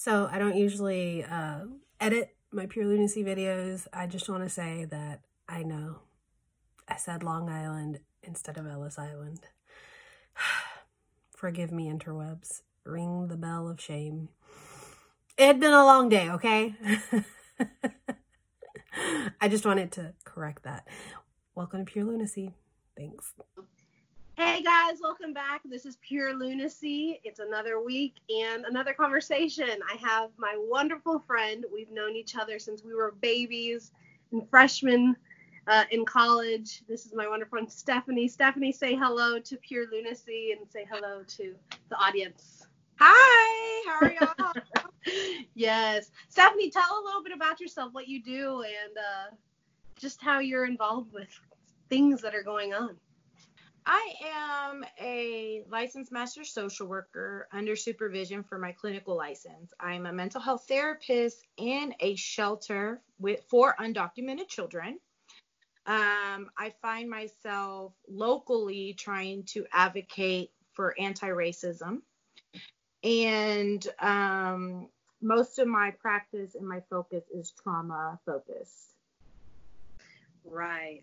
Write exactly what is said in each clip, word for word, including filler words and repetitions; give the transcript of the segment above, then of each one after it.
So I don't usually uh, edit my Pure Lunacy videos. I just want to say that I know I said Long Island instead of Ellis Island. Forgive me, interwebs. Ring the bell of shame. It had been a long day, okay? I just wanted to correct that. Welcome to Pure Lunacy. Thanks. Hey guys, welcome back. This is Pure Lunacy. It's another week and another conversation. I have my wonderful friend. We've known each other since we were babies and freshmen uh, in college. This is my wonderful friend, Stephanie. Stephanie, say hello to Pure Lunacy and say hello to the audience. Hi, how are y'all? Yes. Stephanie, tell a little bit about yourself, what you do, and uh, just how you're involved with things that are going on. I am a licensed master social worker under supervision for my clinical license. I'm a mental health therapist in a shelter with for undocumented children. Um, I find myself locally trying to advocate for anti-racism. And um, most of my practice and my focus is trauma focused. Right.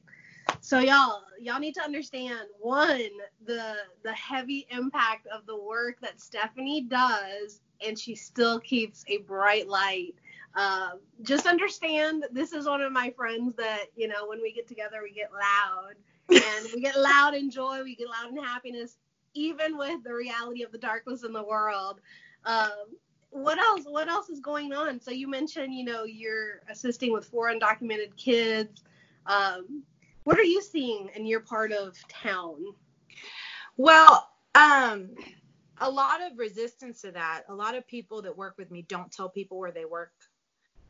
So y'all, y'all need to understand, one, the the heavy impact of the work that Stephanie does, and she still keeps a bright light. Uh, just understand, this is one of my friends that, you know, when we get together, we get loud, and we get loud in joy, we get loud in happiness, even with the reality of the darkness in the world. Um, what else? What else is going on? So you mentioned, you know, you're assisting with four undocumented kids. Um, What are you seeing in your part of town? Well, um, a lot of resistance to that. A lot of people that work with me don't tell people where they work.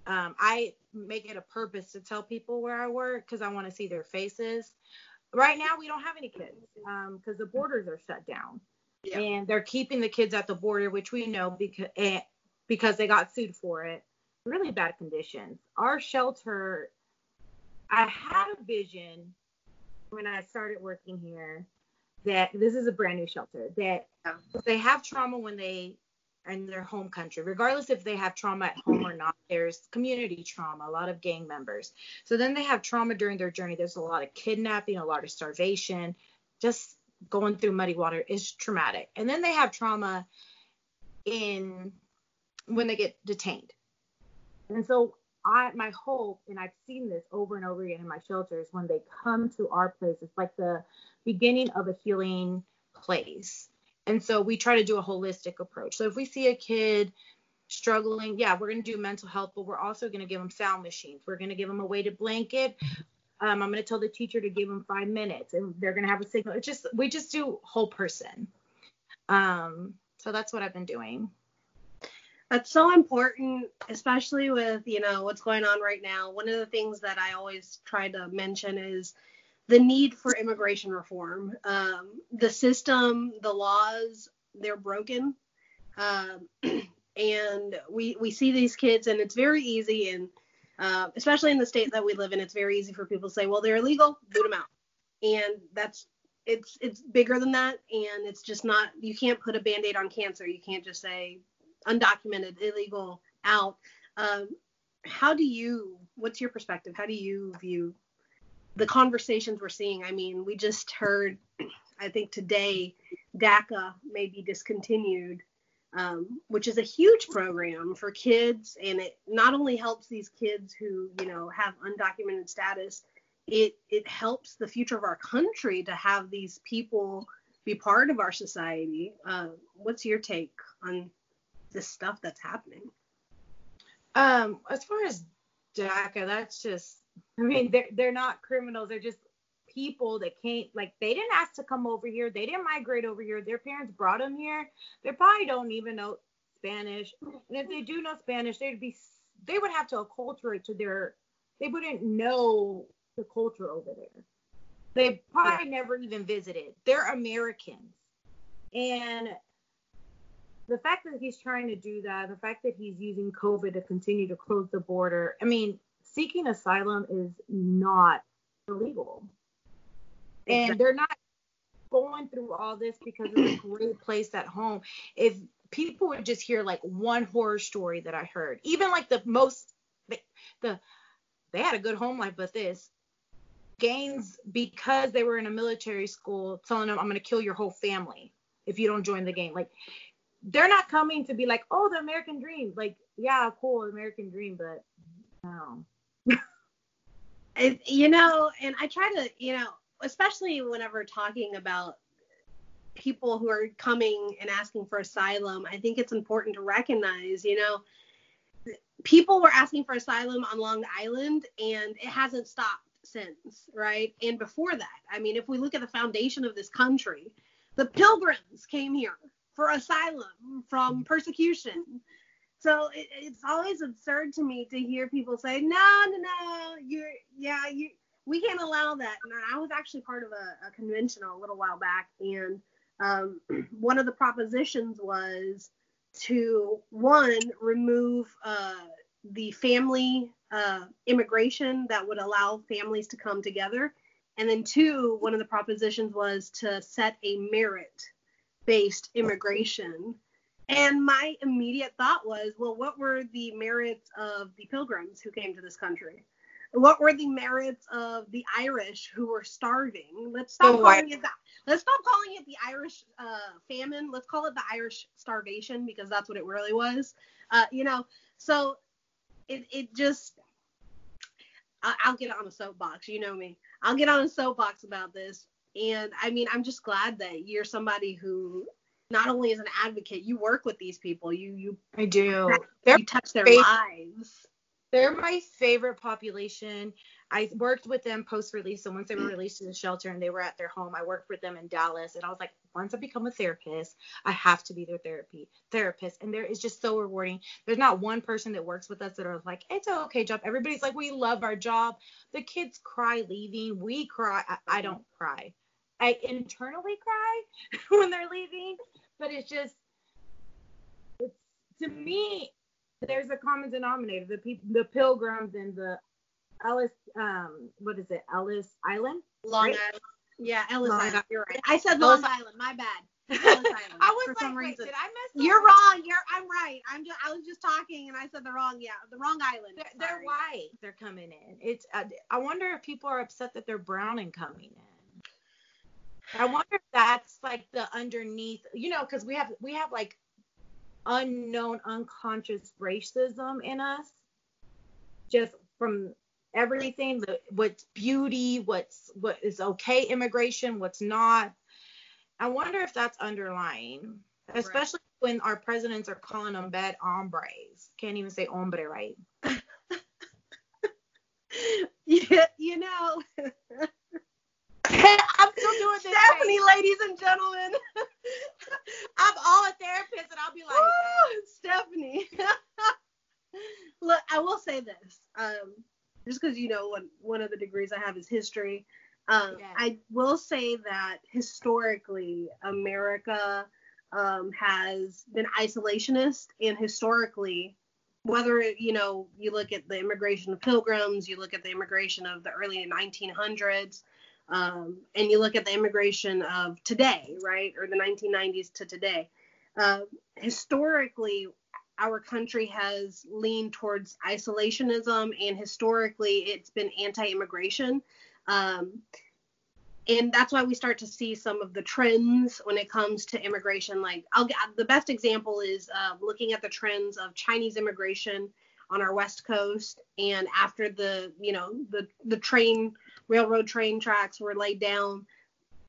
Um, I make it a purpose to tell people where I work because I want to see their faces. Right now, we don't have any kids because um, the borders are shut down. Yeah. And they're keeping the kids at the border, which we know because, eh, because they got sued for it. Really bad conditions. Our shelter... I had a vision when I started working here that this is a brand new shelter, that they have trauma when they are in their home country, regardless if they have trauma at home or not. There's community trauma, a lot of gang members. So then they have trauma during their journey. There's a lot of kidnapping, a lot of starvation, just going through muddy water is traumatic. And then they have trauma in when they get detained. And so I, my hope, and I've seen this over and over again in my shelters, when they come to our place, it's like the beginning of a healing place. And so we try to do a holistic approach. So if we see a kid struggling, yeah, we're going to do mental health, but we're also going to give them sound machines. We're going to give them a weighted blanket. Um, I'm going to tell the teacher to give them five minutes and they're going to have a signal. It's just, we just do whole person. Um, so that's what I've been doing. That's so important, especially with, you know, what's going on right now. One of the things that I always try to mention is the need for immigration reform. Um, the system, the laws, they're broken. Um, and we we see these kids, and it's very easy, and uh, especially in the state that we live in, it's very easy for people to say, well, they're illegal, boot them out. And that's it's it's bigger than that. And it's just not, you can't put a Band-Aid on cancer. You can't just say undocumented, illegal, out. Um, how do you, what's your perspective? How do you view the conversations we're seeing? I mean, we just heard, I think today, DACA may be discontinued, um, which is a huge program for kids. And it not only helps these kids who, you know, have undocumented status, it, it helps the future of our country to have these people be part of our society. Uh, what's your take on this stuff that's happening? Um, as far as DACA, that's just, I mean, they're, they're not criminals. They're just people that can't, like, they didn't ask to come over here. They didn't migrate over here. Their parents brought them here. They probably don't even know Spanish. And if they do know Spanish, they'd be, they would have to acculturate to their, they wouldn't know the culture over there. They probably yeah. never even visited. They're Americans. And the fact that he's trying to do that, the fact that he's using COVID to continue to close the border, I mean, seeking asylum is not illegal. Exactly. And they're not going through all this because it's a great place at home. If people would just hear like one horror story that I heard. Even like the most, the, the they had a good home life, but this gangs, because they were in a military school, telling them, I'm going to kill your whole family if you don't join the gang. Like, they're not coming to be like, oh, the American dream. Like, yeah, cool, American dream, but no. You know, and I try to, you know, especially whenever talking about people who are coming and asking for asylum, I think it's important to recognize, you know, people were asking for asylum on Long Island, and it hasn't stopped since, right? And before that, I mean, if we look at the foundation of this country, the Pilgrims came here for asylum from persecution. So it, it's always absurd to me to hear people say, no, no, no, you're, yeah, you, we can't allow that. And I was actually part of a, a convention a little while back, and um, one of the propositions was to, one, remove uh, the family uh, immigration that would allow families to come together. And then two, one of the propositions was to set a merit-based immigration. And my immediate thought was, well, what were the merits of the Pilgrims who came to this country? What were the merits of the Irish who were starving? Let's stop oh, calling I- it that. Let's stop calling it the Irish uh, famine. Let's call it the Irish starvation, because that's what it really was. Uh, you know, so it it just, I, I'll get on a soapbox. You know me. I'll get on a soapbox about this. And I mean, I'm just glad that you're somebody who not only is an advocate, you work with these people. You you I do. You touch their favorite, lives. They're my favorite population. I worked with them post-release. So once they were released to the shelter and they were at their home, I worked with them in Dallas. And I was like, once I become a therapist, I have to be their therapy therapist. And there is just so rewarding. There's not one person that works with us that are like, it's an okay job. Everybody's like, we love our job. The kids cry leaving. We cry. I, I don't cry. I internally cry when they're leaving. But it's just, it's, to me, there's a common denominator. The people, the Pilgrims and the Ellis, um, what is it? Ellis Island? Long right? Island. Yeah, Ellis Long Island. Island. You're right. I said Long Island. Island. My bad. Ellis Island. I was for like, some wait, reason. Did I mess up? You're wrong. You're. I'm right. I'm just. I was just talking and I said the wrong. Yeah, the wrong island. They're, they're white. They're coming in. It's. Uh, I wonder if people are upset that they're brown and coming in. I wonder if that's like the underneath. You know, because we have we have like unknown, unconscious racism in us, just from everything, the, what's beauty, what's what is okay immigration, what's not. I wonder if that's underlying, especially right. when our presidents are calling them bad hombres. Can't even say hombre right. you, you know, I'm still doing this. Stephanie, right. Ladies and gentlemen, I'm all a therapist, and I'll be like, ooh, Stephanie. Look, I will say this, um, just because you know one one of the degrees I have is history. Um, yeah. I will say that historically, America um, has been isolationist, and historically, whether you know you look at the immigration of Pilgrims, you look at the immigration of the early nineteen hundreds. Um, and you look at the immigration of today, right, or the nineteen nineties to today, uh, historically, our country has leaned towards isolationism, and historically, it's been anti-immigration. Um, and that's why we start to see some of the trends when it comes to immigration. Like, I'll get, the best example is uh, looking at the trends of Chinese immigration on our West Coast, and after the, you know, the, the train... railroad train tracks were laid down,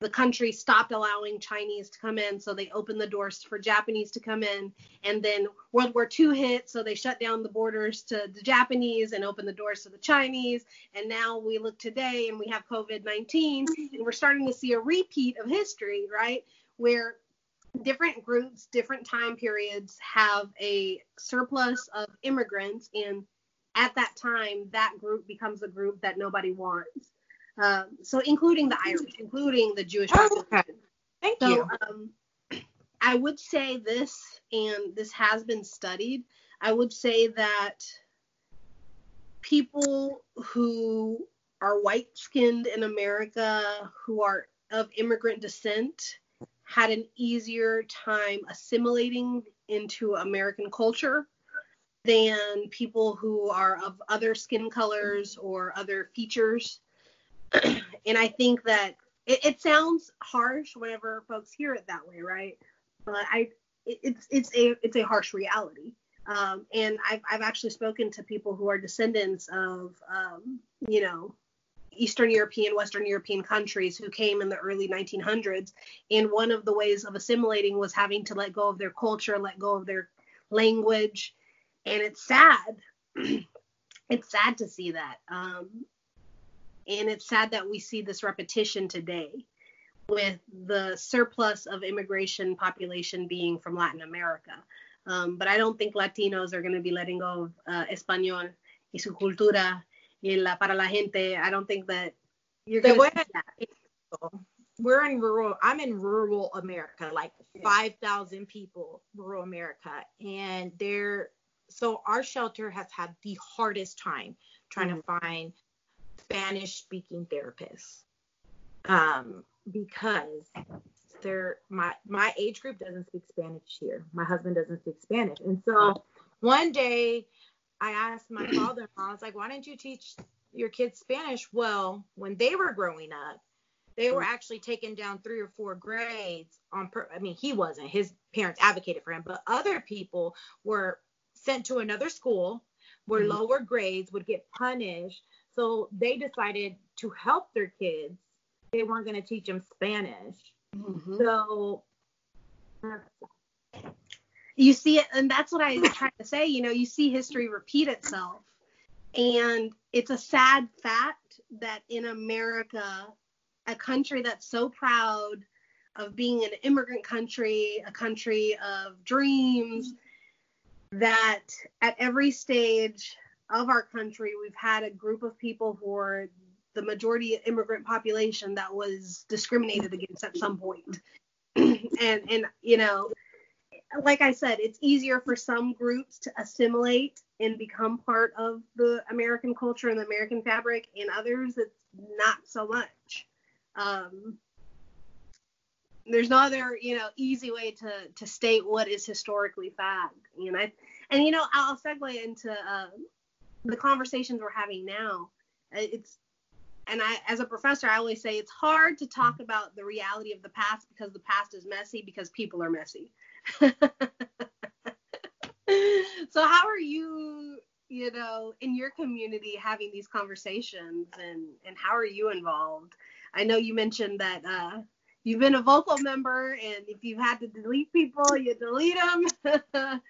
the country stopped allowing Chinese to come in, so they opened the doors for Japanese to come in. And then World War Two hit, so they shut down the borders to the Japanese and opened the doors to the Chinese. And now we look today and we have covid nineteen, and we're starting to see a repeat of history, right, where different groups, different time periods have a surplus of immigrants, and at that time, that group becomes a group that nobody wants. Um, so including the Irish, including the Jewish population. Oh, okay. Thank so, you. Um, I would say this, and this has been studied, I would say that people who are white-skinned in America, who are of immigrant descent, had an easier time assimilating into American culture than people who are of other skin colors or other features. And I think that it, it sounds harsh whenever folks hear it that way, right? But I, it, it's it's a it's a harsh reality. Um, and I've I've actually spoken to people who are descendants of um, you know, Eastern European, Western European countries who came in the early nineteen hundreds. And one of the ways of assimilating was having to let go of their culture, let go of their language. And it's sad. It's sad to see that. Um, and it's sad that we see this repetition today with the surplus of immigration population being from Latin America. Um, but I don't think Latinos are going to be letting go of uh, Español y su cultura. La, para la gente, I don't think that you're going to see that. We're in rural, I'm in rural America, like yeah. five thousand people, rural America. And they're, so our shelter has had the hardest time trying mm-hmm. to find Spanish speaking therapists. Um, because they're, my, my age group doesn't speak Spanish here. My husband doesn't speak Spanish. And so one day, I asked my father-in-law, I was like, why didn't you teach your kids Spanish? Well, when they were growing up, they were actually taking down three or four grades on per- I mean, he wasn't. His parents advocated for him. But other people were sent to another school where mm-hmm. lower grades would get punished. So they decided to help their kids. They weren't going to teach them Spanish. Mm-hmm. So you see it, and that's what I was trying to say, you know, you see history repeat itself. And it's a sad fact that in America, a country that's so proud of being an immigrant country, a country of dreams, that at every stage of our country, we've had a group of people who are the majority immigrant population that was discriminated against at some point. And, and, you know, like I said, it's easier for some groups to assimilate and become part of the American culture and the American fabric, and others, it's not so much. Um, there's no other, you know, easy way to, to state what is historically fact. And, I, and you know, I'll segue into uh, the conversations we're having now. It's, and I, as a professor, I always say it's hard to talk about the reality of the past because the past is messy because people are messy. So how are you, you know, in your community having these conversations, and, and how are you involved? I know you mentioned that uh, you've been a vocal member, and if you've had to delete people, you delete them.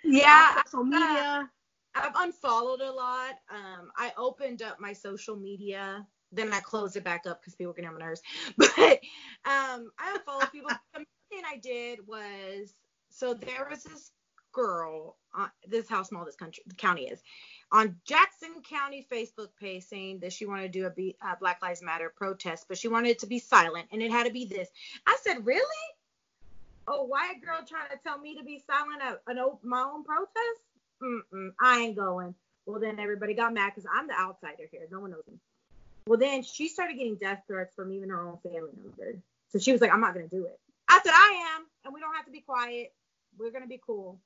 Yeah. Social media. I've, I've unfollowed a lot. Um, I opened up my social media. Then I closed it back up because people can have my nerves. But um, I unfollowed people. The thing I did was, so there was this girl, uh, this is how small this country, county is, on Jackson County Facebook page saying that she wanted to do a B, uh, Black Lives Matter protest, but she wanted it to be silent, and it had to be this. I said, really? Oh, white girl trying to tell me to be silent at an, my own protest? Mm-mm, I ain't going. Well, then everybody got mad because I'm the outsider here. No one knows me. Well, then she started getting death threats from even her own family member. So she was like, I'm not going to do it. I said, I am, and we don't have to be quiet. We're going to be cool.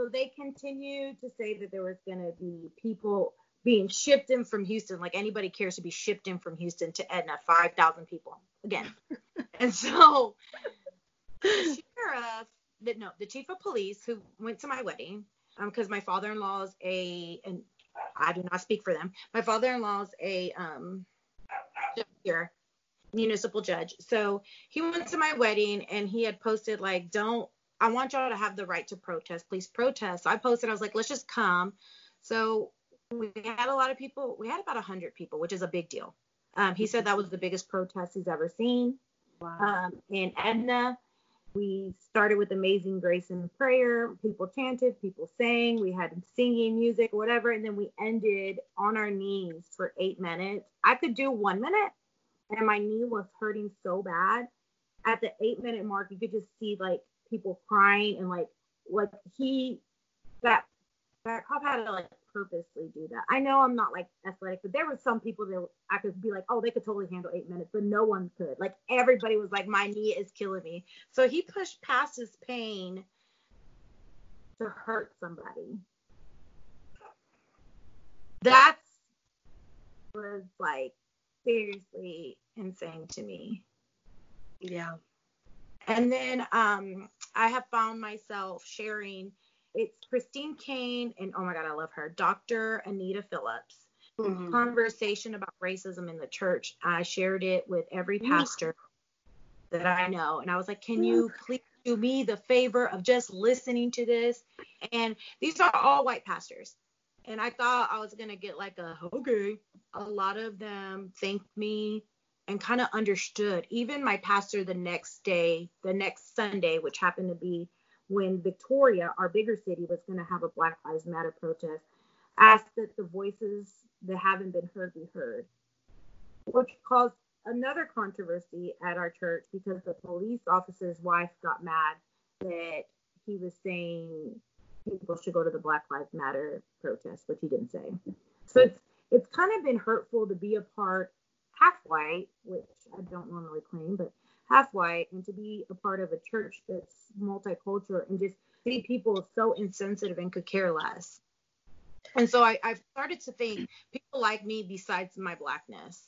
So they continued to say that there was going to be people being shipped in from Houston. Like anybody cares to be shipped in from Houston to Edna, five thousand people again. And so the sheriff, the, no, the chief of police who went to my wedding, um, because my father-in-law is a, and I do not speak for them. My father-in-law is a um, here. municipal judge. So he went to my wedding and he had posted like, don't, I want y'all to have the right to protest. Please protest. So I posted, I was like, let's just come. So we had a lot of people. We had about one hundred people, which is a big deal. Um, he said that was the biggest protest he's ever seen. Wow. Um, in Edna, we started with Amazing Grace and prayer. People chanted, people sang. We had singing, music, whatever. And then we ended on our knees for eight minutes. I could do one minute. And my knee was hurting so bad. At the eight minute mark, you could just see like people crying and like, like he, that, that cop had to like purposely do that. I know I'm not like athletic, but there were some people that I could be like, oh, they could totally handle eight minutes, but no one could. Like everybody was like, my knee is killing me. So he pushed past his pain to hurt somebody. That was like seriously insane to me. Yeah. And then um, I have found myself sharing. It's Christine Kane and, oh my God, I love her, Doctor Anita Phillips. Mm-hmm. Conversation about racism in the church. I shared it with every pastor mm-hmm. that I know. And I was like, can you please do me the favor of just listening to this? And these are all white pastors. And I thought I was going to get like a, okay. A lot of them thanked me and kind of understood. Even my pastor the next day, the next Sunday, which happened to be when Victoria, our bigger city, was going to have a Black Lives Matter protest, asked that the voices that haven't been heard be heard, which caused another controversy at our church because the police officer's wife got mad that he was saying people should go to the Black Lives Matter protest, which he didn't say. So it's it's kind of been hurtful to be a part, half white, which I don't normally claim, but half white, and to be a part of a church that's multicultural and just see people so insensitive and could care less. And so I, I've started to think people like me besides my Blackness,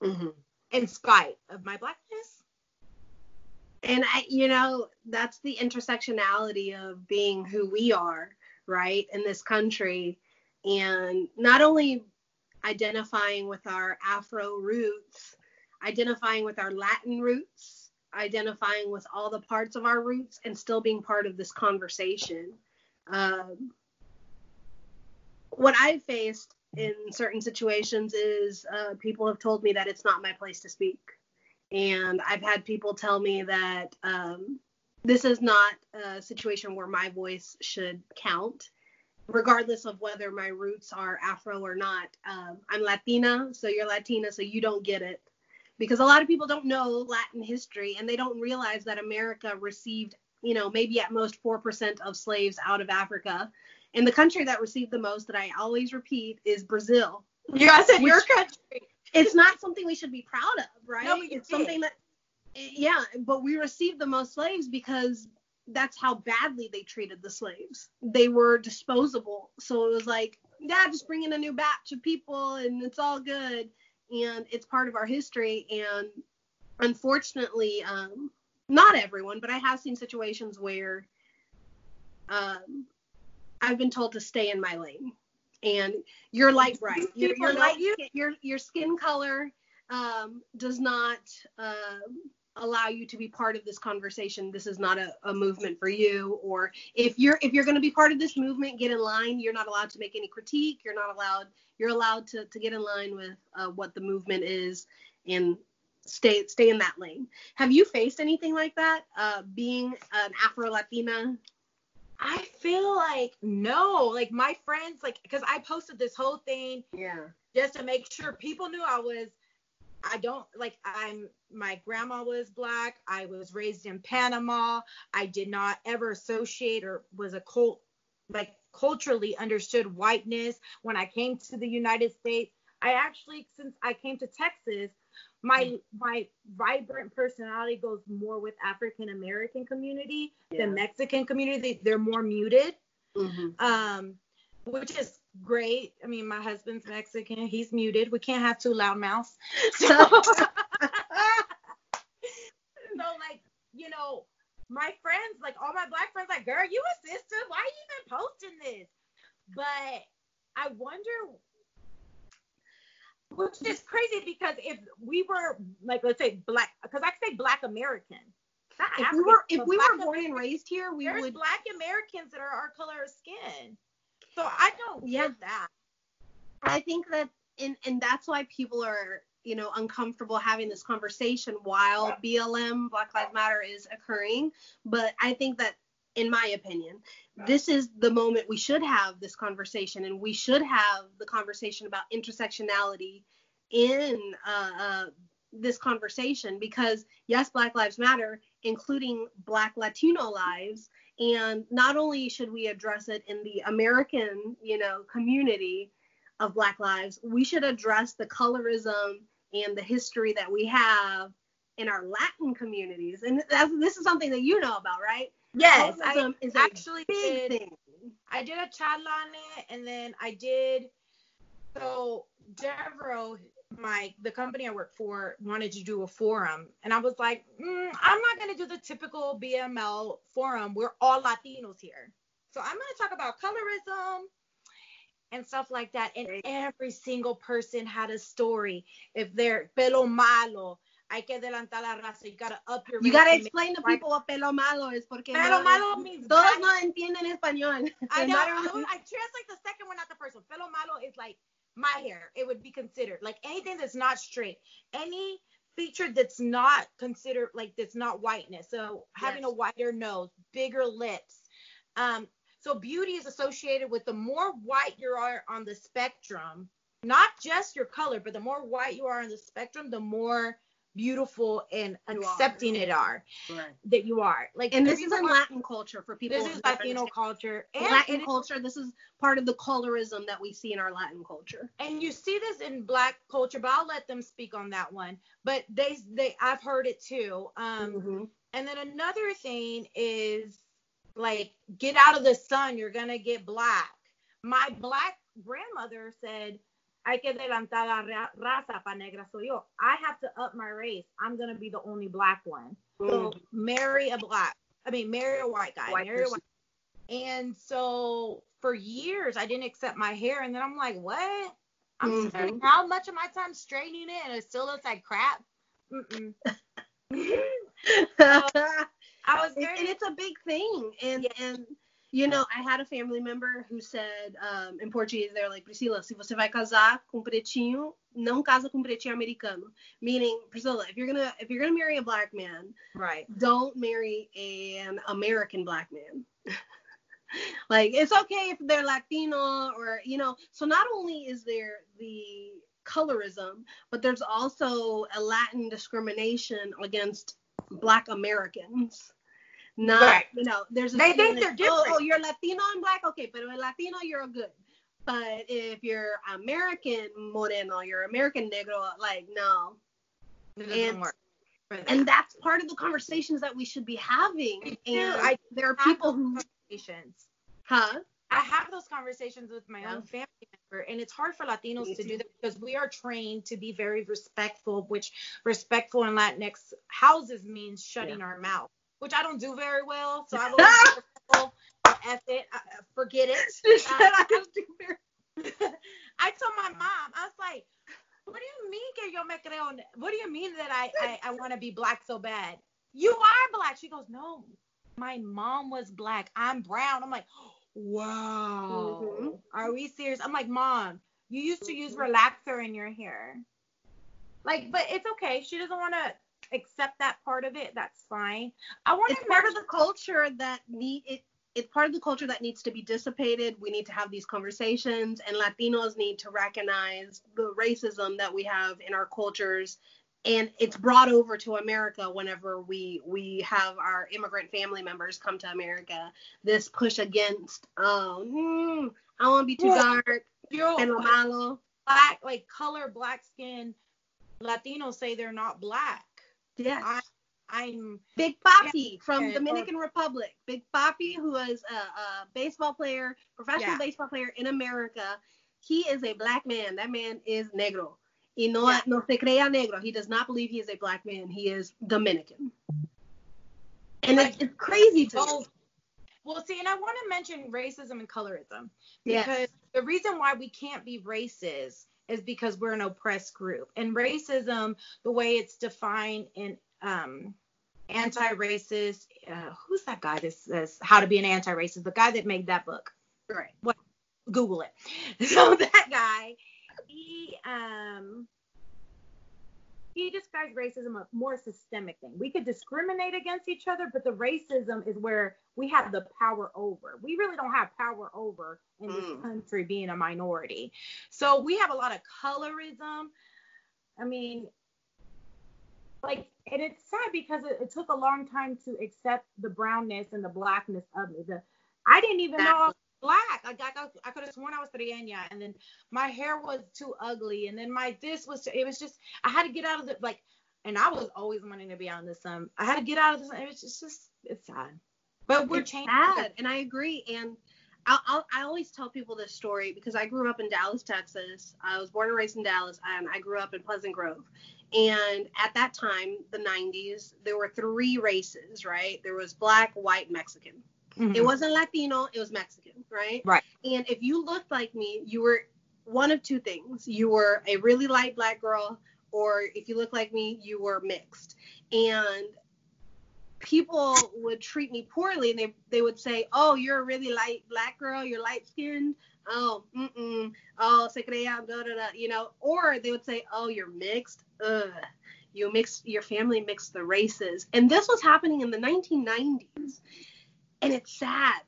mm-hmm. in spite of my Blackness. And, I, you know, that's the intersectionality of being who we are, right, in this country. And not only identifying with our Afro roots, identifying with our Latin roots, identifying with all the parts of our roots, and still being part of this conversation. Um, what I've faced in certain situations is uh, people have told me that it's not my place to speak. And I've had people tell me that um, this is not a situation where my voice should count, regardless of whether my roots are Afro or not. Um, I'm Latina, so you're Latina, so you don't get it. Because a lot of people don't know Latin history, and they don't realize that America received, you know, maybe at most four percent of slaves out of Africa. And the country that received the most, that I always repeat, is Brazil. Yes, in your country. It's not something we should be proud of, right? No, it's something that, yeah, but we received the most slaves because that's how badly they treated the slaves. They were disposable. So it was like, yeah, just bring in a new batch of people and it's all good. And it's part of our history. And unfortunately, um, not everyone, but I have seen situations where um, I've been told to stay in my lane. And you're light bright. You're, you're light, you. your, your skin color um, does not uh, allow you to be part of this conversation. This is not a, a movement for you. Or if you're if you're going to be part of this movement, get in line. You're not allowed to make any critique. You're not allowed. You're allowed to, to get in line with uh, what the movement is and stay stay in that lane. Have you faced anything like that, uh, being an Afro-Latina? I feel like, no, like my friends, like, because I posted this whole thing yeah. just to make sure people knew I was, I don't, like, I'm, my grandma was Black. I was raised in Panama. I did not ever associate or was a cult, like, culturally understood whiteness. When I came to the United States, I actually, since I came to Texas, my mm. my vibrant personality goes more with African American community yeah. than Mexican community. They're more muted, mm-hmm. um, which is great. I mean, my husband's Mexican. He's muted. We can't have two loud mouths. So, so like, you know, my friends, like all my Black friends, like, girl, you a sister. Why are you even posting this? But I wonder, which is crazy because if we were, like, let's say Black, because I could say Black American. Not if African, we were, if we were born and raised here, we there's would. There's Black Americans that are our color of skin. So I don't yeah. get that. I think that, and, and that's why people are, you know, uncomfortable having this conversation while B L M, Black Lives Matter, is occurring. But I think that, in my opinion, this is the moment we should have this conversation, and we should have the conversation about intersectionality in uh, uh, this conversation, because yes, Black Lives Matter, including Black Latino lives. And not only should we address it in the American, you know, community of Black lives, we should address the colorism and the history that we have in our Latin communities. And that's, this is something that you know about, right? Yes, I is actually did. Thing. I did a channel on it, and then I did. So Devro, my the company I work for, wanted to do a forum, and I was like, mm, I'm not gonna do the typical B M L forum. We're all Latinos here, so I'm gonna talk about colorism and stuff like that. And every single person had a story. If they're pelo malo. Hay que adelantar la raza. You gotta up your. You gotta explain to people what pelo malo is, porque pelo malo means todos no entienden español. I know. I, would, I translate the second one, not the first one. Pelo malo is like my hair. It would be considered like anything that's not straight, any feature that's not considered like that's not whiteness. So having yes. a wider nose, bigger lips. Um, so beauty is associated with the more white you are on the spectrum, not just your color, but the more white you are on the spectrum, the more beautiful and accepting it are right. that you are like. And this is in Latin culture for people. This is Latino culture. And Latin culture. This is part of the colorism that we see in our Latin culture. And you see this in Black culture, but I'll let them speak on that one. But they, they, I've heard it too. Um, mm-hmm. And then another thing is like, get out of the sun. You're gonna get black. My Black grandmother said, I have to up my race. I'm going to be the only Black one. So marry a black, I mean, marry a white guy. White marry a white. And so for years, I didn't accept my hair. And then I'm like, what? I'm mm-hmm. How much of my time straightening it and it still looks like crap? Mm-mm. So I was very- and it's a big thing. And, yeah. and. You know, I had a family member who said, um, in Portuguese, they're like, Priscila, se você vai casar com pretinho, não casa com pretinho americano. Meaning, Priscilla, if you're gonna if you're gonna marry a Black man, right, don't marry an American Black man. Like, it's okay if they're Latino or, you know. So not only is there the colorism, but there's also a Latin discrimination against Black Americans. Not, right. you know, there's a they think they're different. Oh, oh, you're Latino and Black, okay, but with Latino, you're good. But if you're American Moreno, you're American Negro, like, no. It doesn't and, work. And that's part of the conversations that we should be having. And yeah, I, there are I people who. Conversations. Huh? I have those conversations with my yeah. own family member, and it's hard for Latinos to do that because we are trained to be very respectful, which respectful in Latinx houses means shutting yeah. our mouth. Which I don't do very well, so I don't know. F it, I, forget it. She said I don't do very well. I told my mom, I was like, "What do you mean que yo me creo? What do you mean that I I, I want to be Black so bad? You are Black." She goes, "No, my mom was Black. I'm brown." I'm like, "Wow, mm-hmm. are we serious?" I'm like, "Mom, you used to use relaxer in your hair, like, but it's okay." She doesn't want to accept that part of it. That's fine. I want it's to part of the culture that need it it's part of the culture that needs to be dissipated. We need to have these conversations, and Latinos need to recognize the racism that we have in our cultures, and it's brought over to America. Whenever we we have our immigrant family members come to America, this push against um I don't want to be too well, dark and malo. Black, like color, black skin. Latinos say they're not Black. Yes. I, I'm Big Papi from Dominican or, Republic. Big Papi, who was a, a baseball player, professional yeah. baseball player in America. He is a Black man. That man is negro. Y no, yeah. no se crea negro. He does not believe he is a Black man. He is Dominican. And like, it's, it's crazy to oh, Well, see, and I want to mention racism and colorism. Because yes. the reason why we can't be racist is because we're an oppressed group. And racism, the way it's defined in um, anti-racist, uh, who's that guy that says how to be an anti-racist? The guy that made that book. Right. What? Google it. So that guy, he um, he describes racism a more systemic thing. We could discriminate against each other, but the racism is where we have the power over. We really don't have power over in this mm. country being a minority. So we have a lot of colorism. I mean, like, and it's sad because it, it took a long time to accept the brownness and the blackness of me. The, I didn't even know I was Black. I, I, I could have sworn I was trigueña, and then my hair was too ugly, and then my this was, it was just, I had to get out of the, like, and I was always wanting to be on the sun. I had to get out of the sun. It was just, just it's sad. But we're changing that, and I agree. And I, I'll, I always tell people this story because I grew up in Dallas, Texas. I was born and raised in Dallas, and I grew up in Pleasant Grove. And at that time, the nineties, there were three races, right? There was black, white, Mexican. Mm-hmm. It wasn't Latino, it was Mexican, right? Right. And if you looked like me, you were one of two things. You were a really light black girl, or if you looked like me, you were mixed. And people would treat me poorly, and they, they would say, oh, you're a really light black girl, you're light-skinned, oh, mm-mm, oh, se crea, da, da, da, you know, or they would say, oh, you're mixed, ugh, you mixed, your family mixed the races. And this was happening in the nineteen nineties, and it's sad,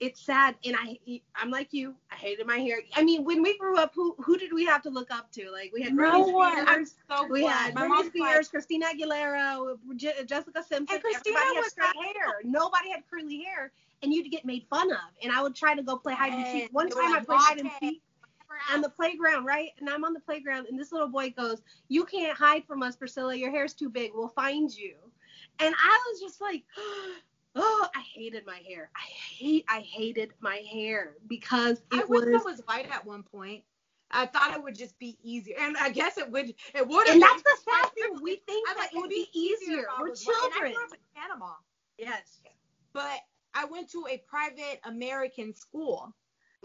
it's sad, and I, I'm like you, I hated my hair. I mean, when we grew up, who who did we have to look up to? Like, we had no one. I'm so we glad. had my Britney Spears, Christina Aguilera, Je- Jessica Simpson. And Christina was straight hair. Nobody had curly hair, and you'd get made fun of. And I would try to go play hide and seek. One time I played hide and seek on the playground, right? And I'm on the playground, and this little boy goes, "You can't hide from us, Priscilla. Your hair's too big. We'll find you." And I was just like. Oh, I hated my hair. I hate, I hated my hair because it I was. I wish I was white at one point. I thought it would just be easier, and I guess it would. It would. And that's the sad thing. We think that it would be easier. We're children. I grew up in Panama. Yes. But I went to a private American school,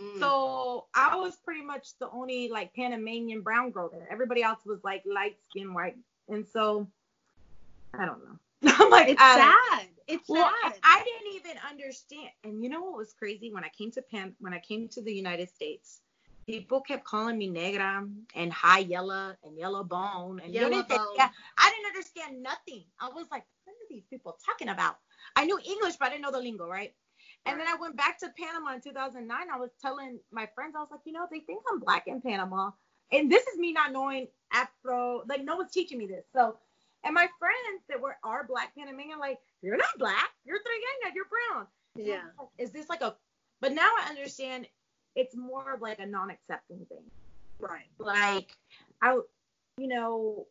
mm. so I was pretty much the only like Panamanian brown girl there. Everybody else was like light skin white, and so I don't know. I'm like, it's sad. It's well, sad. I didn't even understand. And you know what was crazy? When I came to Pan, when I came to the United States, people kept calling me negra and high yellow and yellow bone and yellow bone. Yeah, I didn't understand nothing. I was like, what are these people talking about? I knew English, but I didn't know the lingo, right? And right. then I went back to Panama in two thousand nine. I was telling my friends, I was like, you know, they think I'm black in Panama, and this is me not knowing Afro. Like, no one's teaching me this, so. And my friends that were are black Panamanian, like, you're not black, you're Trigueña, you're brown. Yeah. Like, is this like a? But now I understand it's more of like a non-accepting thing. Right. Like, I, you know,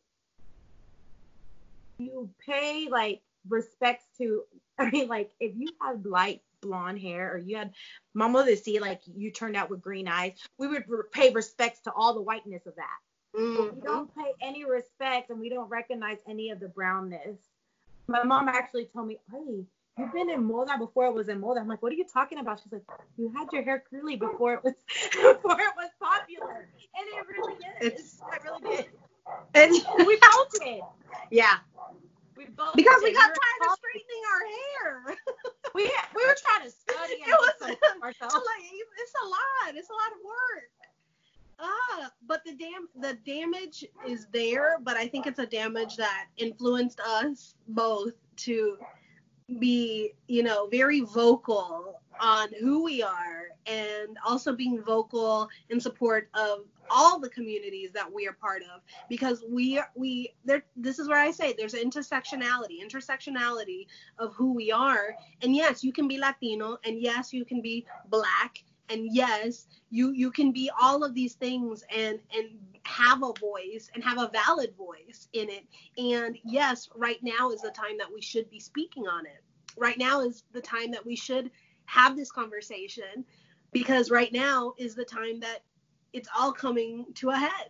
you pay like respects to. I mean, like, if you had light blonde hair or you had mama to see like you turned out with green eyes, we would pay respects to all the whiteness of that. Mm-hmm. We don't pay any respect, and we don't recognize any of the brownness. My mom actually told me, hey, you've been in moda before it was in moda. I'm like, what are you talking about? She's like, you had your hair curly before it was before it was popular. And it really is. It's, it really did. It's, we both did. Yeah. We both because we got tired of straightening our hair. we we were trying to study it was, ourselves. Like, it's a lot. It's a lot of work. Ah, but the dam the damage is there, but I think it's a damage that influenced us both to be, you know, very vocal on who we are, and also being vocal in support of all the communities that we are part of, because we are, we there. This is where I say there's intersectionality, intersectionality of who we are, and yes, you can be Latino, and yes, you can be black. And yes, you, you can be all of these things and, and have a voice and have a valid voice in it. And yes, right now is the time that we should be speaking on it. Right now is the time that we should have this conversation, because right now is the time that it's all coming to a head,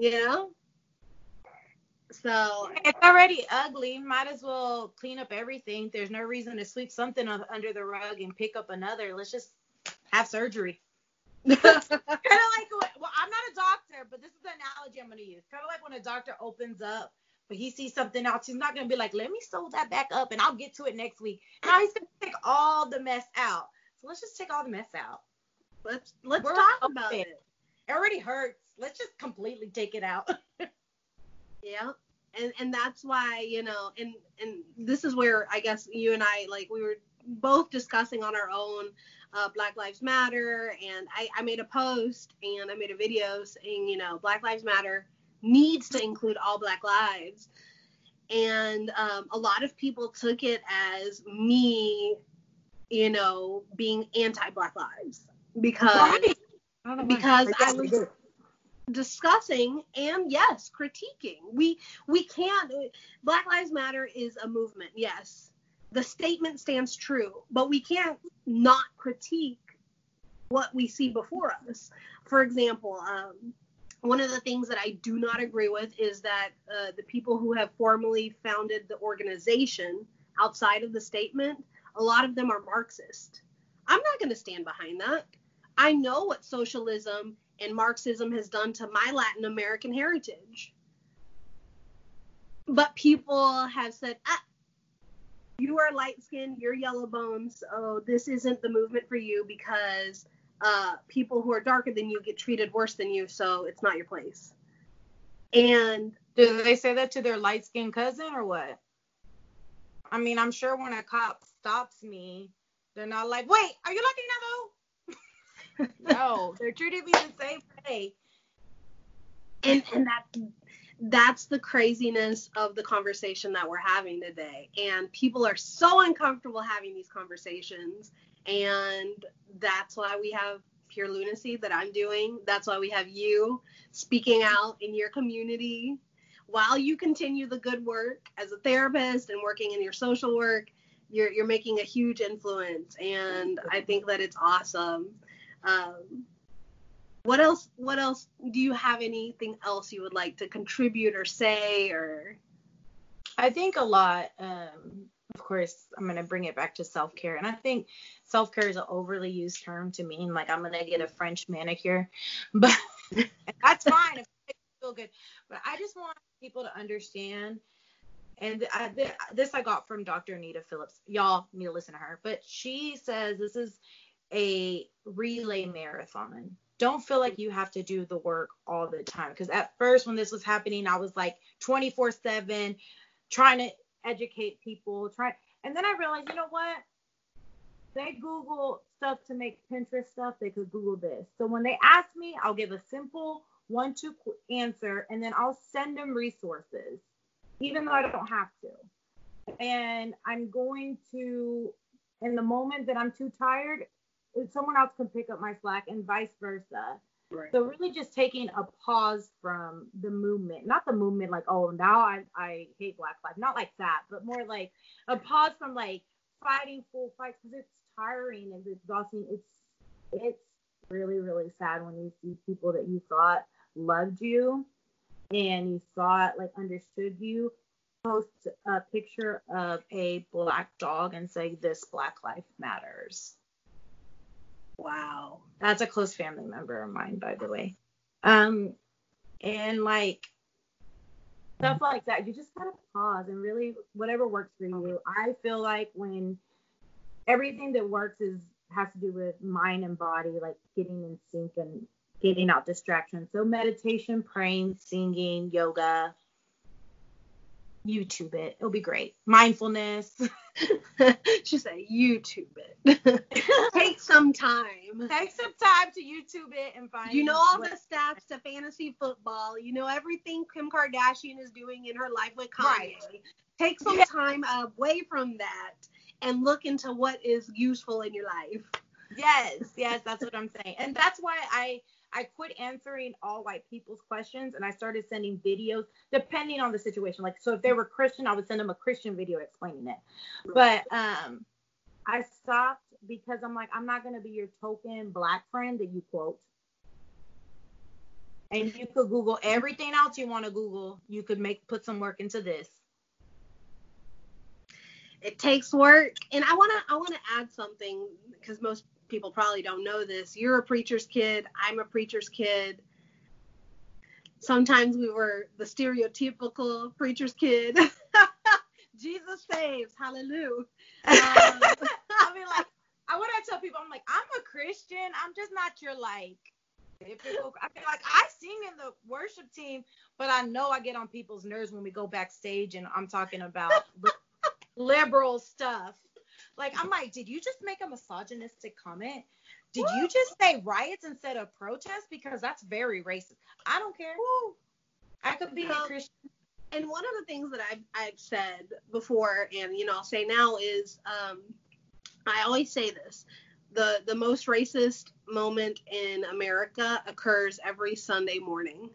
you know? So it's already ugly. Might as well clean up everything. There's no reason to sweep something under the rug and pick up another. Let's just have surgery. Kind of like, well, I'm not a doctor, but this is the analogy I'm going to use. Kind of like when a doctor opens up, but he sees something else, he's not going to be like, let me sew that back up and I'll get to it next week. Now he's going to take all the mess out. So let's just take all the mess out. Let's let's We're talk open. about it. It already hurts. Let's just completely take it out. Yeah. And and that's why, you know, and, and this is where I guess you and I, like, we were both discussing on our own uh, Black Lives Matter, and I, I made a post and I made a video saying, you know, Black Lives Matter needs to include all Black lives. And um, a lot of people took it as me, you know, being anti-Black lives because, right. I don't know because I, I was do. discussing and yes, critiquing. We, we can't, Black Lives Matter is a movement. Yes. the statement stands true, but we can't not critique what we see before us. For example, um, one of the things that I do not agree with is that uh, the people who have formally founded the organization outside of the statement, a lot of them are Marxist. I'm not going to stand behind that. I know what socialism and Marxism has done to my Latin American heritage. But people have said, ah, you are light-skinned, you're yellow bones, so this isn't the movement for you because uh, people who are darker than you get treated worse than you, so it's not your place. And do they say that to their light-skinned cousin or what? I mean, I'm sure when a cop stops me, they're not like, wait, are you Latino? No, they're treating me the same way. And and that's that's the craziness of the conversation that we're having today. And people are so uncomfortable having these conversations. And that's why we have Pure Lunacy that I'm doing. That's why we have you speaking out in your community while you continue the good work as a therapist and working in your social work. You're you're making a huge influence, and I think that it's awesome. Um, what else? What else? Do you have anything else you would like to contribute or say? Or I think a lot. Um, of course, I'm gonna bring it back to self care, and I think self care is an overly used term to mean like I'm gonna get a French manicure, but that's fine. If I feel good, but I just want people to understand. And I, this I got from Doctor Anita Phillips. Y'all need to listen to her. But she says this is a relay marathon. Don't feel like you have to do the work all the time. Because at first when this was happening, I was like twenty-four seven trying to educate people. Try, and then I realized, you know what? They Google stuff to make Pinterest stuff. They could Google this. So when they ask me, I'll give a simple one-two answer. And then I'll send them resources, even though I don't have to. And I'm going to, in the moment that I'm too tired, someone else can pick up my slack and vice versa. Right. So really just taking a pause from the movement, not the movement like, oh, now I, I hate Black Lives, not like that, but more like a pause from like fighting full fights because it's tiring and exhausting. It's, it's really, really sad when you see people that you thought loved you and you saw it, like, understood you, post a picture of a black dog and say, this Black Life Matters. Wow. That's a close family member of mine, by the way. Um, and, like, stuff like that. You just gotta pause and really, whatever works for you. I feel like when everything that works is has to do with mind and body, like, getting in sync and getting out distractions. So meditation, praying, singing, yoga, YouTube it. It'll be great. Mindfulness. She said YouTube it. Take some time. Take some time to YouTube it and find. You know all what- the stats to fantasy football. You know everything Kim Kardashian is doing in her life with Kanye. Right. Take some yeah. time away from that and look into what is useful in your life. Yes, yes, that's what I'm saying. And that's why I... I quit answering all white people's questions and I started sending videos depending on the situation. Like, so if they were Christian, I would send them a Christian video explaining it. But um, I stopped because I'm like, I'm not going to be your token black friend that you quote. And you could Google everything else you want to Google. You could make, put some work into this. It takes work. And I want to, I want to add something because most people probably don't know this. You're a preacher's kid. I'm a preacher's kid. Sometimes we were the stereotypical preacher's kid. Jesus saves. Hallelujah. Um, I mean, like, I want to tell people, I'm like, I'm a Christian. I'm just not your, like, typical. I feel like I sing in the worship team, but I know I get on people's nerves when we go backstage and I'm talking about li- liberal stuff. Like, I'm like, did you just make a misogynistic comment? Did Woo! You just say riots instead of protests? Because that's very racist. I don't care. Woo! I could be um, a Christian. And one of the things that I've, I've said before, and, you know, I'll say now is, um, I always say this, the, the most racist moment in America occurs every Sunday morning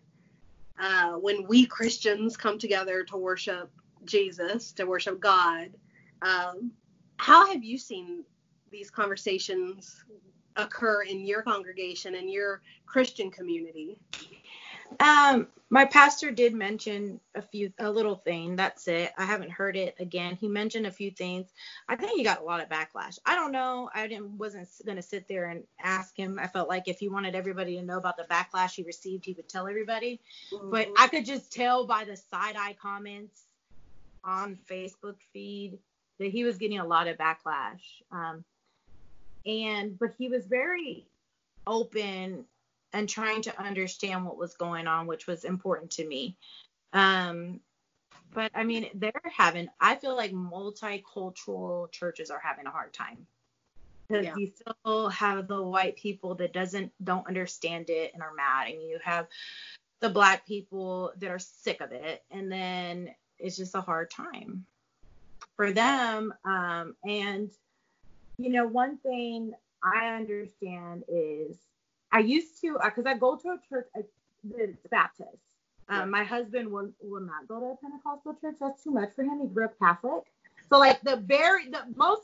uh, when we Christians come together to worship Jesus, to worship God. Um, how have you seen these conversations occur in your congregation and your Christian community? Um, my pastor did mention a few, a little thing. That's it. I haven't heard it again. He mentioned a few things. I think he got a lot of backlash. I don't know. I didn't, wasn't going to sit there and ask him. I felt like if he wanted everybody to know about the backlash he received, he would tell everybody, mm-hmm. but I could just tell by the side eye comments on Facebook feed that he was getting a lot of backlash. Um, and, but he was very open and trying to understand what was going on, which was important to me. Um, but I mean, they're having, I feel like multicultural churches are having a hard time. Because yeah. you still have the white people that doesn't, don't understand it and are mad. And you have the black people that are sick of it. And then it's just a hard time for them. Um, and, you know, one thing I understand is, I used to, because I go to a church that's Baptist. Um, yeah. My husband will, will not go to a Pentecostal church. That's too much for him. He grew up Catholic. So, like, the very, the most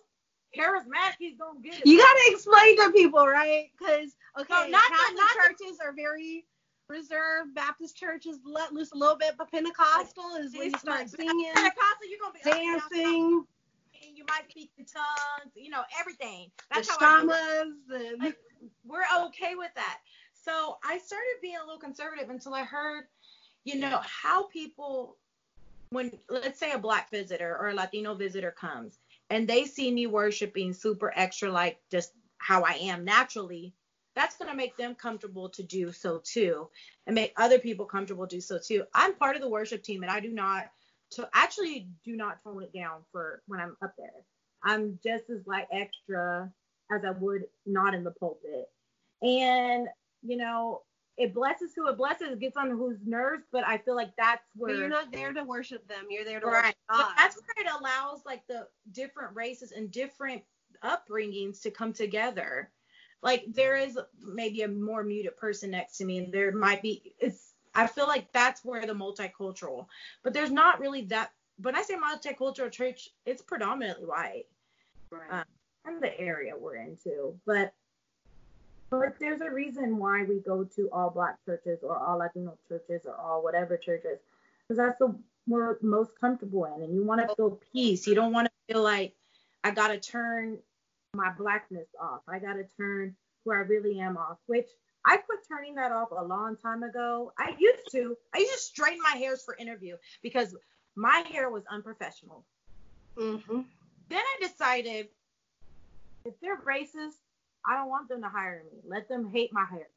charismatic he's going to get. You got to explain to people, right? Because, okay, so not Catholic not churches the, are very reserved. Baptist churches let loose a little bit, but Pentecostal is when you start singing, Pentecostal, you're gonna be dancing. You might speak in tongues, you know, everything. That's the how shamas I and... like, we're okay with that. So I started being a little conservative until I heard, you know, how people, when let's say a black visitor or a Latino visitor comes and they see me worshiping super extra, like just how I am naturally, that's going to make them comfortable to do so too, and make other people comfortable to do so too. I'm part of the worship team, and I do not to actually do not tone it down for when I'm up there. I'm just as like extra as I would not in the pulpit. And, you know, it blesses who it blesses, it gets on whose nerves, but I feel like that's where. But you're not there to worship them. You're there to right. worship God. But that's where it allows like the different races and different upbringings to come together. Like there is maybe a more muted person next to me, and there might be, it's, I feel like that's where the multicultural, but there's not really that. When I say multicultural church, it's predominantly white, right. um, and the area we're into. But but there's a reason why we go to all black churches or all Latino churches or all whatever churches, because that's the we're most comfortable in. And you want to feel peace. You don't want to feel like I gotta turn my blackness off. I gotta turn who I really am off, which. I quit turning that off a long time ago. I used to. I used to straighten my hairs for interview because my hair was unprofessional. Mm-hmm. Then I decided if they're racist, I don't want them to hire me. Let them hate my hair.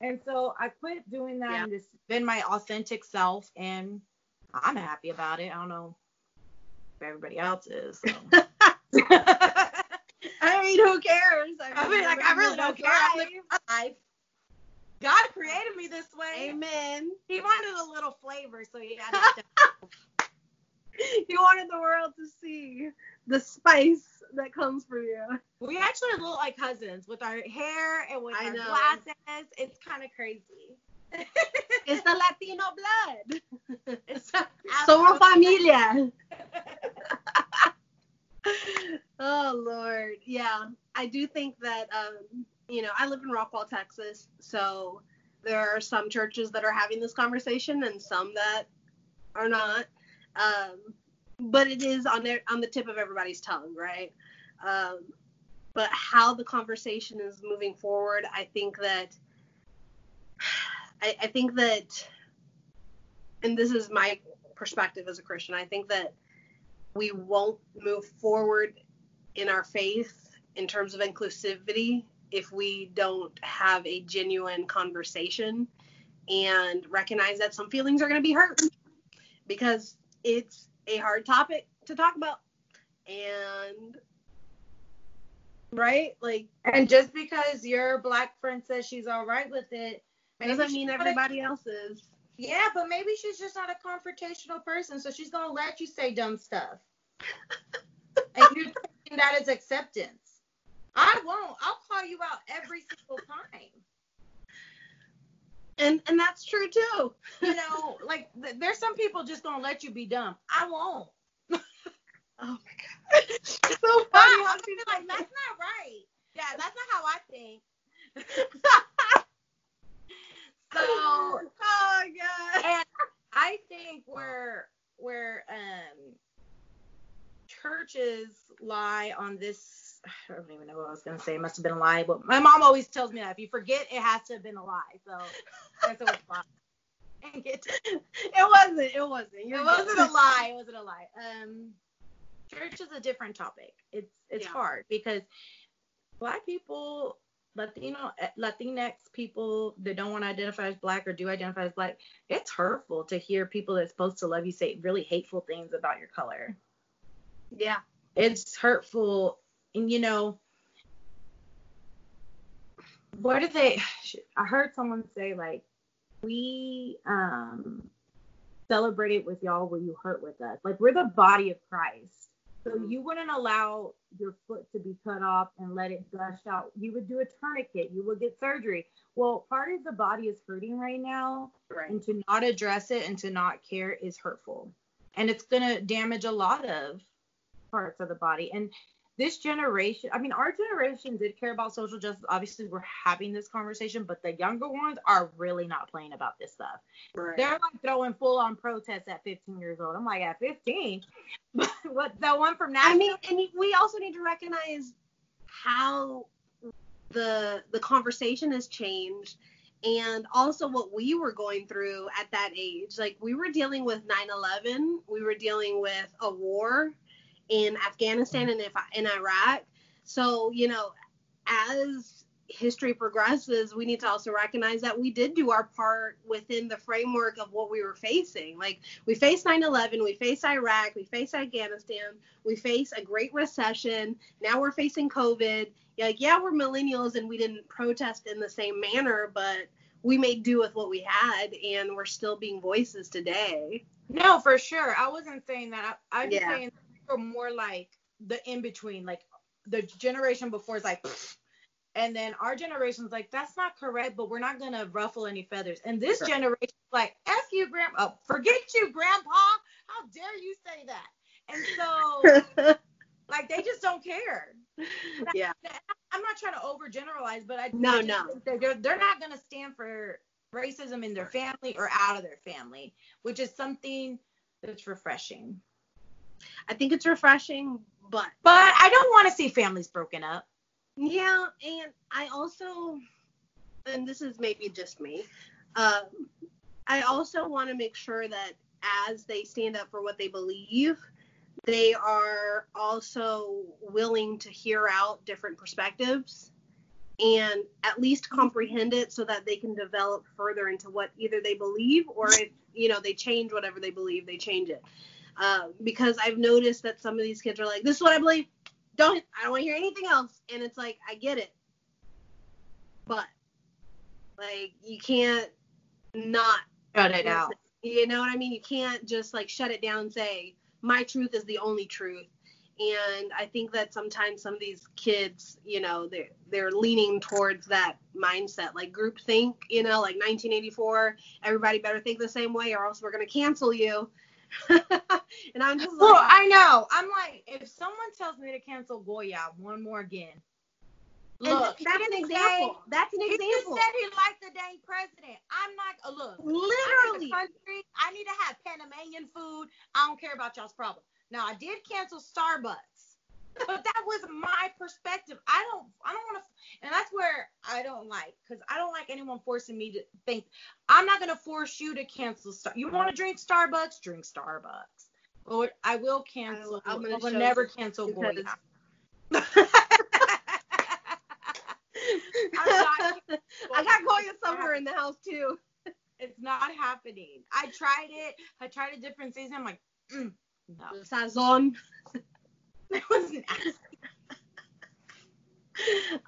And so I quit doing that yeah. and just been my authentic self. And I'm happy about it. I don't know if everybody else is. So. I mean, who cares? I mean, I mean like, I really don't care. I'm living my life. God created me this way. Amen. He wanted a little flavor, so he had it. He wanted the world to see the spice that comes from you. We actually look like cousins with our hair and with I our know. glasses. It's kind of crazy. It's the Latino blood. It's the Somos familia. Oh, Lord. Yeah. I do think that... Um, You know, I live in Rockwall, Texas, so there are some churches that are having this conversation and some that are not. Um, but it is on their, on the tip of everybody's tongue, right? Um, but how the conversation is moving forward, I think that, I, I think that, and this is my perspective as a Christian, I think that we won't move forward in our faith in terms of inclusivity if we don't have a genuine conversation and recognize that some feelings are going to be hurt because it's a hard topic to talk about. And right? Like, and just because your black friend says she's all right with it doesn't mean everybody else is. Yeah, but maybe she's just not a confrontational person, so she's going to let you say dumb stuff. And you're taking that as acceptance. I won't. I'll call you out every single time. And and that's true, too. You know, like, th- there's some people just going to let you be dumb. I won't. Oh, my God. It's so funny. I, I feel like, that's not right. Yeah, that's not how I think. So, oh God. And I think where where um churches lie on this, I don't even know what I was gonna say. It must have been a lie, but my mom always tells me that if you forget, it has to have been a lie. So that's a lie. It wasn't. It wasn't. You're it wasn't good. a lie. It wasn't a lie. Um, church is a different topic. It's it's yeah. hard because Black people, Latino, Latinx people that don't want to identify as Black or do identify as Black, it's hurtful to hear people that's supposed to love you say really hateful things about your color. Yeah. It's hurtful. And, you know, what did they, I heard someone say, like, we um, celebrated with y'all where you hurt with us. Like, we're the body of Christ. So you wouldn't allow your foot to be cut off and let it gush out. You would do a tourniquet. You would get surgery. Well, part of the body is hurting right now. Right. And to not address it and to not care is hurtful. And it's going to damage a lot of parts of the body. And this generation, I mean, our generation did care about social justice. Obviously, we're having this conversation, but the younger ones are really not playing about this stuff. Right. They're like throwing full-on protests at fifteen years old. I'm like, at fifteen? What, the one from Nashville? I mean, and we also need to recognize how the the conversation has changed and also what we were going through at that age. Like, we were dealing with nine eleven. We were dealing with a war in Afghanistan and if in Iraq. So, you know, as history progresses, we need to also recognize that we did do our part within the framework of what we were facing. Like, we faced nine eleven, we faced Iraq, we faced Afghanistan, we faced a great recession. Now we're facing COVID. Like, yeah, we're millennials and we didn't protest in the same manner, but we made do with what we had, and we're still being voices today. No, for sure. I wasn't saying that. I, I'm yeah. saying or more like the in-between, like the generation before is like, and then our generation's like, that's not correct, but we're not going to ruffle any feathers. And this right. generation's like, F you, Grandpa. Oh, forget you, Grandpa. How dare you say that? And so, like, they just don't care. Yeah. I'm not trying to overgeneralize, but I no, I no. They're, they're not going to stand for racism in their family or out of their family, which is something that's refreshing. I think it's refreshing, but... But I don't want to see families broken up. Yeah, and I also... And this is maybe just me. Um, I also want to make sure that as they stand up for what they believe, they are also willing to hear out different perspectives and at least comprehend it so that they can develop further into what either they believe or if, you know, they change whatever they believe, they change it. Uh, because I've noticed that some of these kids are like, this is what I believe. Don't, I don't want to hear anything else. And it's like, I get it. But, like, you can't not shut it out. You know what I mean? You can't just, like, shut it down and say, my truth is the only truth. And I think that sometimes some of these kids, you know, they're, they're leaning towards that mindset, like groupthink, you know, like nineteen eighty-four, everybody better think the same way or else we're going to cancel you. And I'm just like, well, I know. I'm like, if someone tells me to cancel Goya one more again, look, that's an example. Say, that's an example. He just said he liked the dang president. I'm like, oh, look, literally, I need, I need to have Panamanian food. I don't care about y'all's problem. Now, I did cancel Starbucks, but that was my perspective. I don't, I don't want to, and that's where I don't like, because I don't like anyone forcing me to think. I'm not gonna force you to cancel. Star- you want to drink Starbucks? Drink Starbucks. Or I will cancel. I will, I will never cancel Goya. I got Goya somewhere in the house too. It's not happening. I tried it. I tried a different season. I'm like, mm, no. Sazon. It was nasty.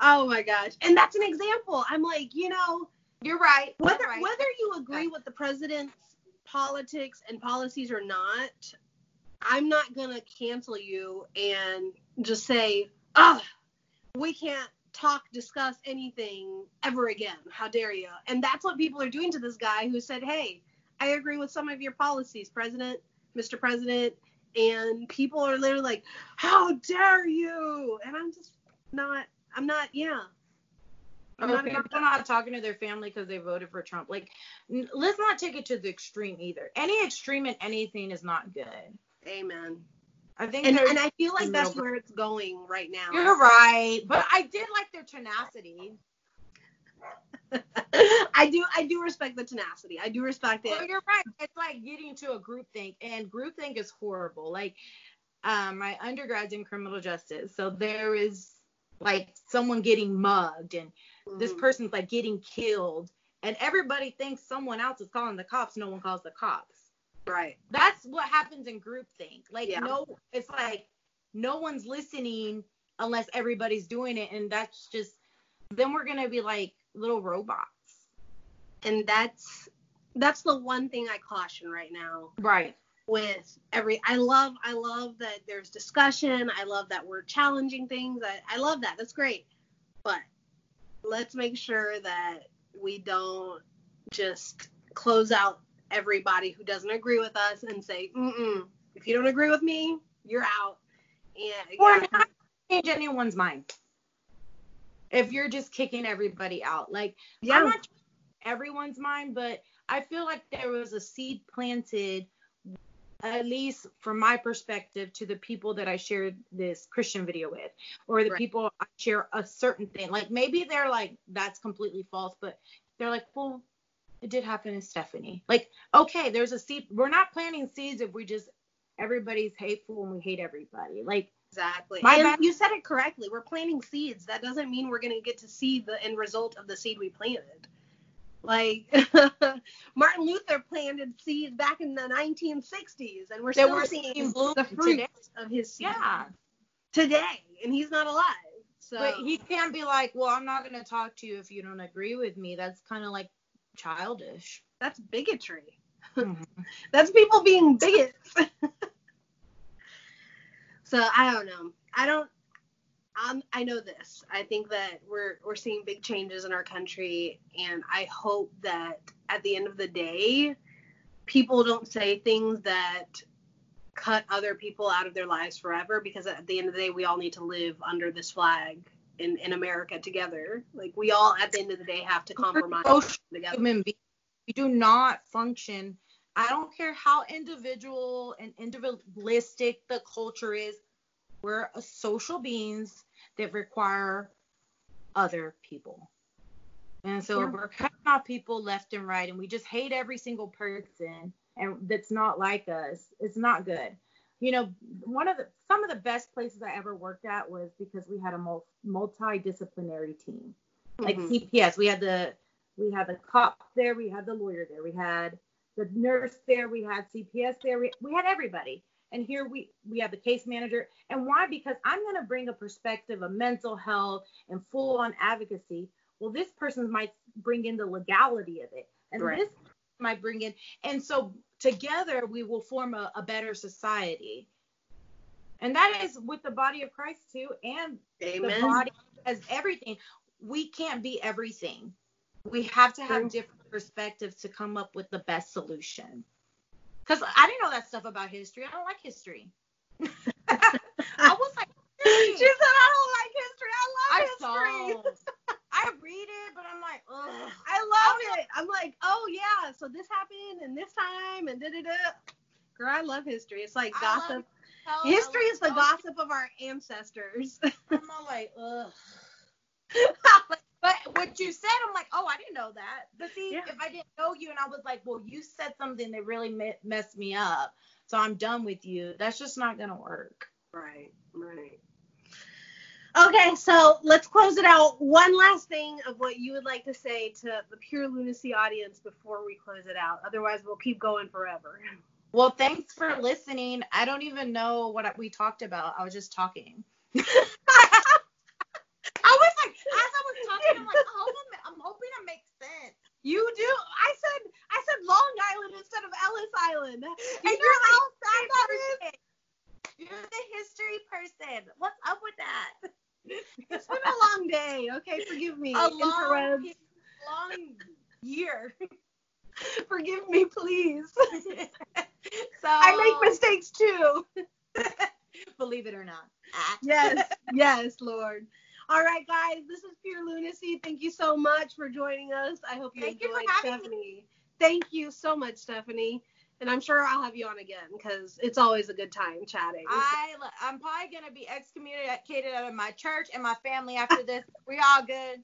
Oh my gosh. And that's an example. I'm like, you know, you're right. Whether you're right. whether you agree with the president's politics and policies or not, I'm not going to cancel you and just say, oh, we can't talk, discuss anything ever again. How dare you? And that's what people are doing to this guy who said, hey, I agree with some of your policies, President, Mister President, and people are literally like, how dare you? And I'm just not, I'm not, yeah. I'm okay. not, They're not talking to their family because they voted for Trump. Like, n- let's not take it to the extreme either. Any extreme in anything is not good. Amen. I think, and, and I feel like that's where it's going right now. You're right, but I did like their tenacity. I do, I do respect the tenacity. I do respect it. Well, you're right. It's like getting to a groupthink, and groupthink is horrible. Like, um, my undergrad's in criminal justice, so there is like someone getting mugged, and mm-hmm. this person's like getting killed, and everybody thinks someone else is calling the cops. No one calls the cops. Right. That's what happens in groupthink. Like, yeah. no, it's like no one's listening unless everybody's doing it. And that's just, then we're going to be like little robots. And that's, that's the one thing I caution right now. Right. With every, I love, I love that there's discussion. I love that we're challenging things. I, I love that. That's great. But let's make sure that we don't just close out everybody who doesn't agree with us and say, mm-mm, if you don't agree with me, you're out. And, or yeah. not change anyone's mind. If you're just kicking everybody out. Like, yeah. I'm not changing everyone's mind, but I feel like there was a seed planted, at least from my perspective, to the people that I shared this Christian video with, or the right. people I share a certain thing. Like, maybe they're like, that's completely false, but they're like, well, it did happen in Stephanie. Like, okay, there's a seed. We're not planting seeds if we just, everybody's hateful and we hate everybody. Like, exactly. My and bad- you said it correctly. We're planting seeds. That doesn't mean we're going to get to see the end result of the seed we planted. Like, Martin Luther planted seeds back in the nineteen sixties, and we're they still were seeing the fruit today. Of his seed yeah. today, and he's not alive. So, but he can be like, well, I'm not going to talk to you if you don't agree with me. That's kind of like childish. That's bigotry. Mm-hmm. That's people being bigots. So I don't know. I don't. Um, I know this. I think that we're we're seeing big changes in our country, and I hope that at the end of the day, people don't say things that cut other people out of their lives forever. Because at the end of the day, we all need to live under this flag. In, in America together. Like, we all at the end of the day have to compromise together. Human beings. We do not function. I don't care how individual and individualistic the culture is. We're social beings that require other people. And so yeah. we're cutting off people left and right, and we just hate every single person and that's not like us. It's not good. You know, one of the some of the best places I ever worked at was because we had a multi, multidisciplinary team, like mm-hmm. C P S. We had the we had the cop there, we had the lawyer there, we had the nurse there, we had C P S there, we, we had everybody. And here we we have the case manager. And why? Because I'm going to bring a perspective of mental health and full on advocacy. Well, this person might bring in the legality of it, and right. this might bring in, and so. Together, we will form a, a better society. And that is with the body of Christ, too, and Amen. The body as everything. We can't be everything. We have to have different perspectives to come up with the best solution. Because I didn't know that stuff about history. I don't like history. I was like, history. She said, I don't like history. I love I history. I read it, but I'm like, ugh. I love it. I'm like, oh, yeah, so this happened, and this time, and da-da-da. Girl, I love history. It's like gossip. History is the gossip of our ancestors. I'm all like, ugh. But what you said, I'm like, oh, I didn't know that. But see, yeah. if I didn't know you, and I was like, well, you said something that really me- messed me up, so I'm done with you. That's just not going to work. Right, right. Okay, so let's close it out. One last thing of what you would like to say to the Pure Lunacy audience before we close it out. Otherwise, we'll keep going forever. Well, thanks for listening. I don't even know what we talked about. I was just talking. I was like, as I was talking, I'm like, oh, I'm hoping it makes sense. You do. I said, I said Long Island instead of Ellis Island. Do and you know you're like, you're the history person. What's up with that? It's been a long day. Okay, forgive me. A long, long year. Forgive me, please. So I make mistakes too. Believe it or not. Yes. Yes, Lord. All right, guys, this is Pure Lunacy. Thank you so much for joining us. I hope you Thank enjoyed you for Stephanie. Me. Thank you so much, Stephanie. And I'm sure I'll have you on again because it's always a good time chatting. I, I'm probably going to be excommunicated out of my church and my family after this. We all good.